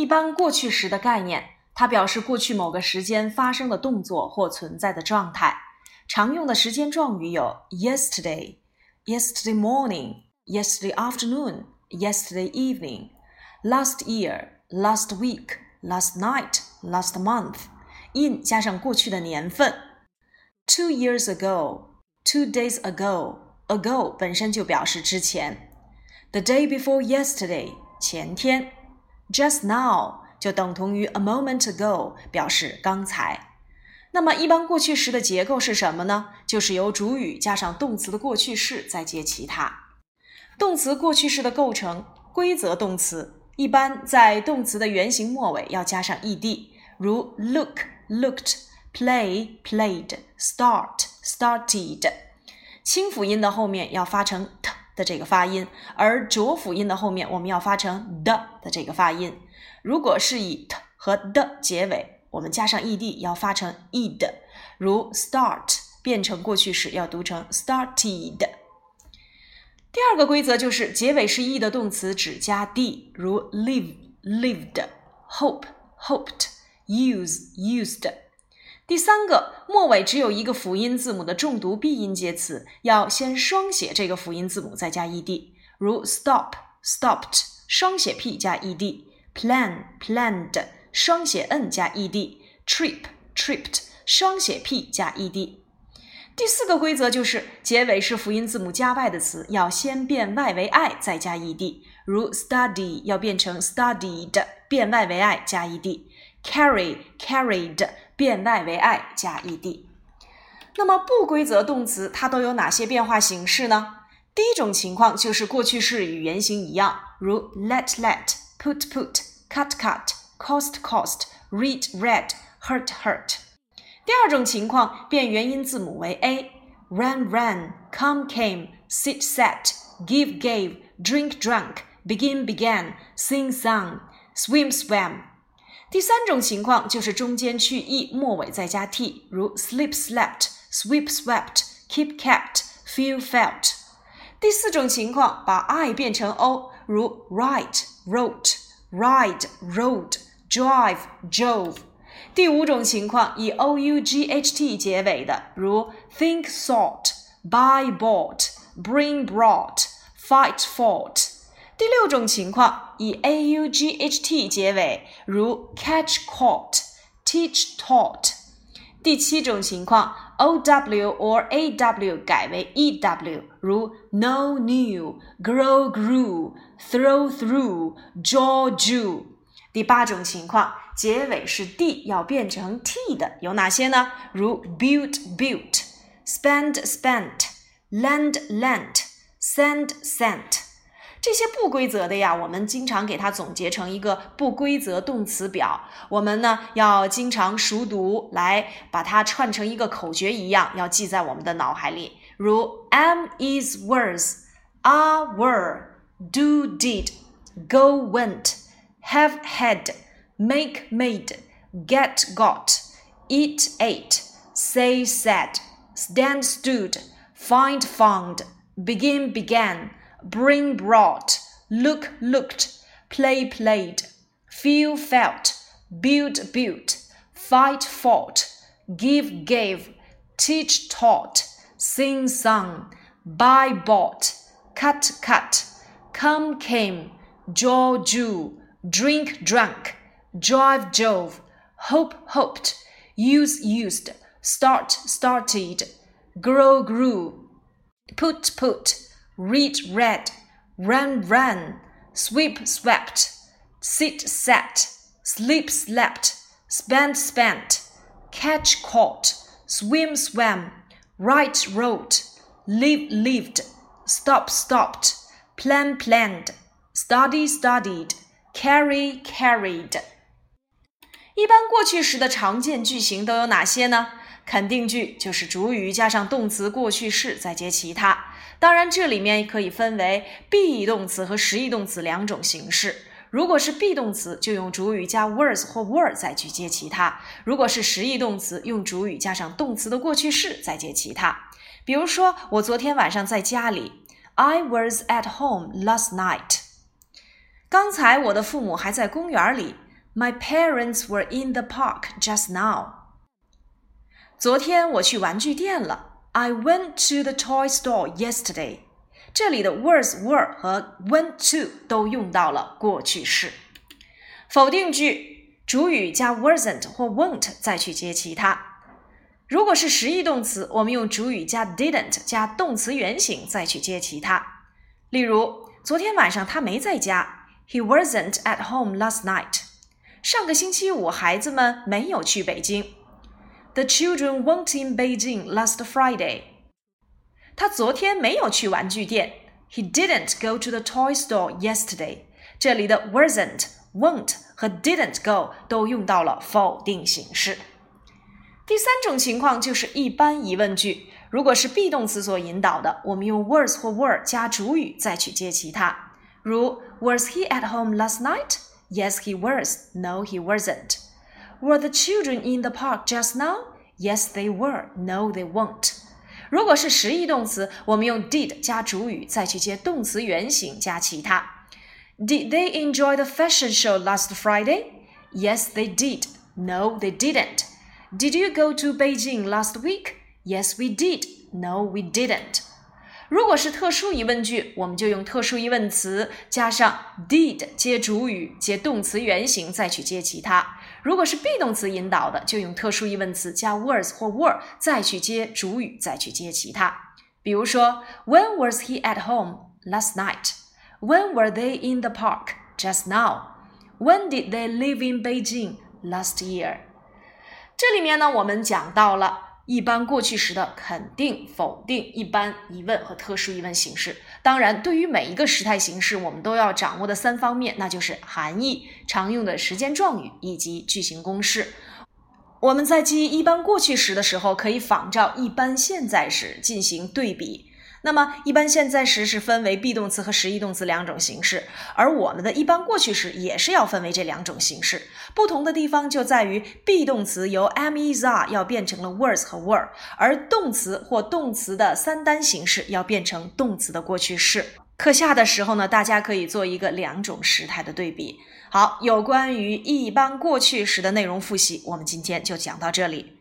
一般过去时的概念，它表示过去某个时间发生的动作或存在的状态。常用的时间状语有 yesterday, yesterday morning, yesterday afternoon, yesterday evening, last year, last week, last night, last month, in 加上过去的年份。 2 years ago, 2 days ago, ago 本身就表示之前。 The day before yesterday, 前天。 Just now 就等同于 a moment ago， 表示刚才。那么一般过去时的结构是什么呢？就是由主语加上动词的过去式，再接其他。动词过去式的构成，规则动词一般在动词的原形末尾要加上 ed， 如 look, looked, play, played, start, started。清辅音的后面要发成 t 的这个发音，而浊辅音的后面我们要发成 d 的这个发音。如果是以 t 和 d 结尾，我们加上 ed 要发成 ed， 如 start 变成过去时要读成 started。 第二个规则就是结尾是 e 的动词只加 d， 如 live, lived, hope, hoped, use, used。 第三个，末尾只有一个辅音字母的重读闭音节词要先双写这个辅音字母再加 ed， 如 stop, stopped 双写 p 加 ed， plan, planned双写 n 加 ed， trip, tripped 双写 p 加 ed。 第四个规则就是结尾是辅音字母加 y 的词要先变 y 为 i 再加 ed， 如 study 要变成 studied 变 y 为 i 加 ed， carry, carried 变 y 为 i 加 ed。 那么不规则动词它都有哪些变化形式呢？第一种情况就是过去式与原形一样，如 let, let, put, put, cut, cut cost, cost, read, read, hurt, hurt。 第二种情况变元音字母为 a， ran, ran, come, came, sit, sat, give, gave, drink, drunk, begin, began, sing, sung, swim, swam。 第三种情况就是中间去 e 末尾再加 t， 如 sleep, slept, sweep, swept, keep, kept, feel, felt。 第四种情况把 i 变成 o， 如 write, wrote, ride, rode drive, Jove。 第五种情况以 OUGHT 结尾的，如 think, sought, buy, bought, bring, brought, fight, fought。 第六种情况以 AUGHT 结尾，如 catch, caught, teach, taught。 第七种情况 OW or AW 改为 EW， 如 know, knew, grow, grew, throw, through, jaw, drew。第八种情况结尾是 d 要变成 t 的有哪些呢？如 build, built, spend, spent, lend, lent, send, sent。 这些不规则的呀，我们经常给它总结成一个不规则动词表，我们呢要经常熟读来把它串成一个口诀一样，要记在我们的脑海里，如 am, is, was, are, were, do, did, go, went,have, had, make, made, get, got, eat, ate, say, said, stand, stood, find, found, begin, began, bring, brought, look, looked, play, played, feel, felt, build, built, fight, fought, give, gave, teach, taught, sing, sung, buy, bought, cut, cut, come, came, jaw, drew,drink, drunk, drive, drove, hope, hoped, use, used, start, started, grow, grew, put, put, read, read, ran, ran, sweep, swept, sit, sat, sleep, slept, spend, spent, catch, caught, swim, swam, write, wrote, live, lived, stop, stopped, plan, planned, study, studied,carry, carried。 一般过去时的常见句型都有哪些呢？肯定句就是主语加上动词过去式再接其他，当然这里面可以分为 be 动词和 she 动词两种形式。如果是 be 动词就用主语加 was 或 were 再去接其他，如果是 she 动词用主语加上动词的过去式再接其他。比如说我昨天晚上在家里， I was at home last night。刚才我的父母还在公园里 My parents were in the park just now. 昨天我去玩具店了。I went to the toy store yesterday. 这里的 was were 和 went to 都用到了过去式。否定句，主语加 wasn't 或 won't 再去接其他。如果是实义动词，我们用主语加 didn't 加动词原形再去接其他。例如，昨天晚上他没在家。He wasn't at home last night. 上个星期五，孩子们没有去北京。The children weren't in Beijing last Friday. 他昨天没有去玩具店。He didn't go to the toy store yesterday. 这里的 wasn't, won't 和 didn't go 都用到了否定形式。第三种情况就是一般疑问句，如果是 be 动词所引导的，我们用 was 或 were 加主语再去接其他。如 Was he at home last night? Yes, he was. No, he wasn't. Were the children in the park just now? Yes, they were. No, they weren't. 如果是实义动词，我们用 did 加主语再去接动词原形加其他。Did they enjoy the fashion show last Friday? Yes, they did. No, they didn't.Did you go to Beijing last week? Yes, we did. No, we didn't. 如果是特殊疑问句，我们就用特殊疑问词加上 did 接主语接动词原形再去接其他。如果是 be 动词引导的，就用特殊疑问词加 was 或 were 再去接主语再去接其他。比如说 When was he at home last night? When were they in the park just now? When did they live in Beijing last year?这里面呢，我们讲到了一般过去时的肯定、否定、一般疑问和特殊疑问形式。当然，对于每一个时态形式，我们都要掌握的三方面，那就是含义、常用的时间状语以及句型公式。我们在记忆一般过去时的时候，可以仿照一般现在时进行对比。那么一般现在时是分为 be 动词和实义动词两种形式，而我们的一般过去时也是要分为这两种形式。不同的地方就在于 be 动词由 am is are 要变成了 was 和 were， 而动词或动词的三单形式要变成动词的过去式。课下的时候呢，大家可以做一个两种时态的对比。好，有关于一般过去时的内容复习，我们今天就讲到这里。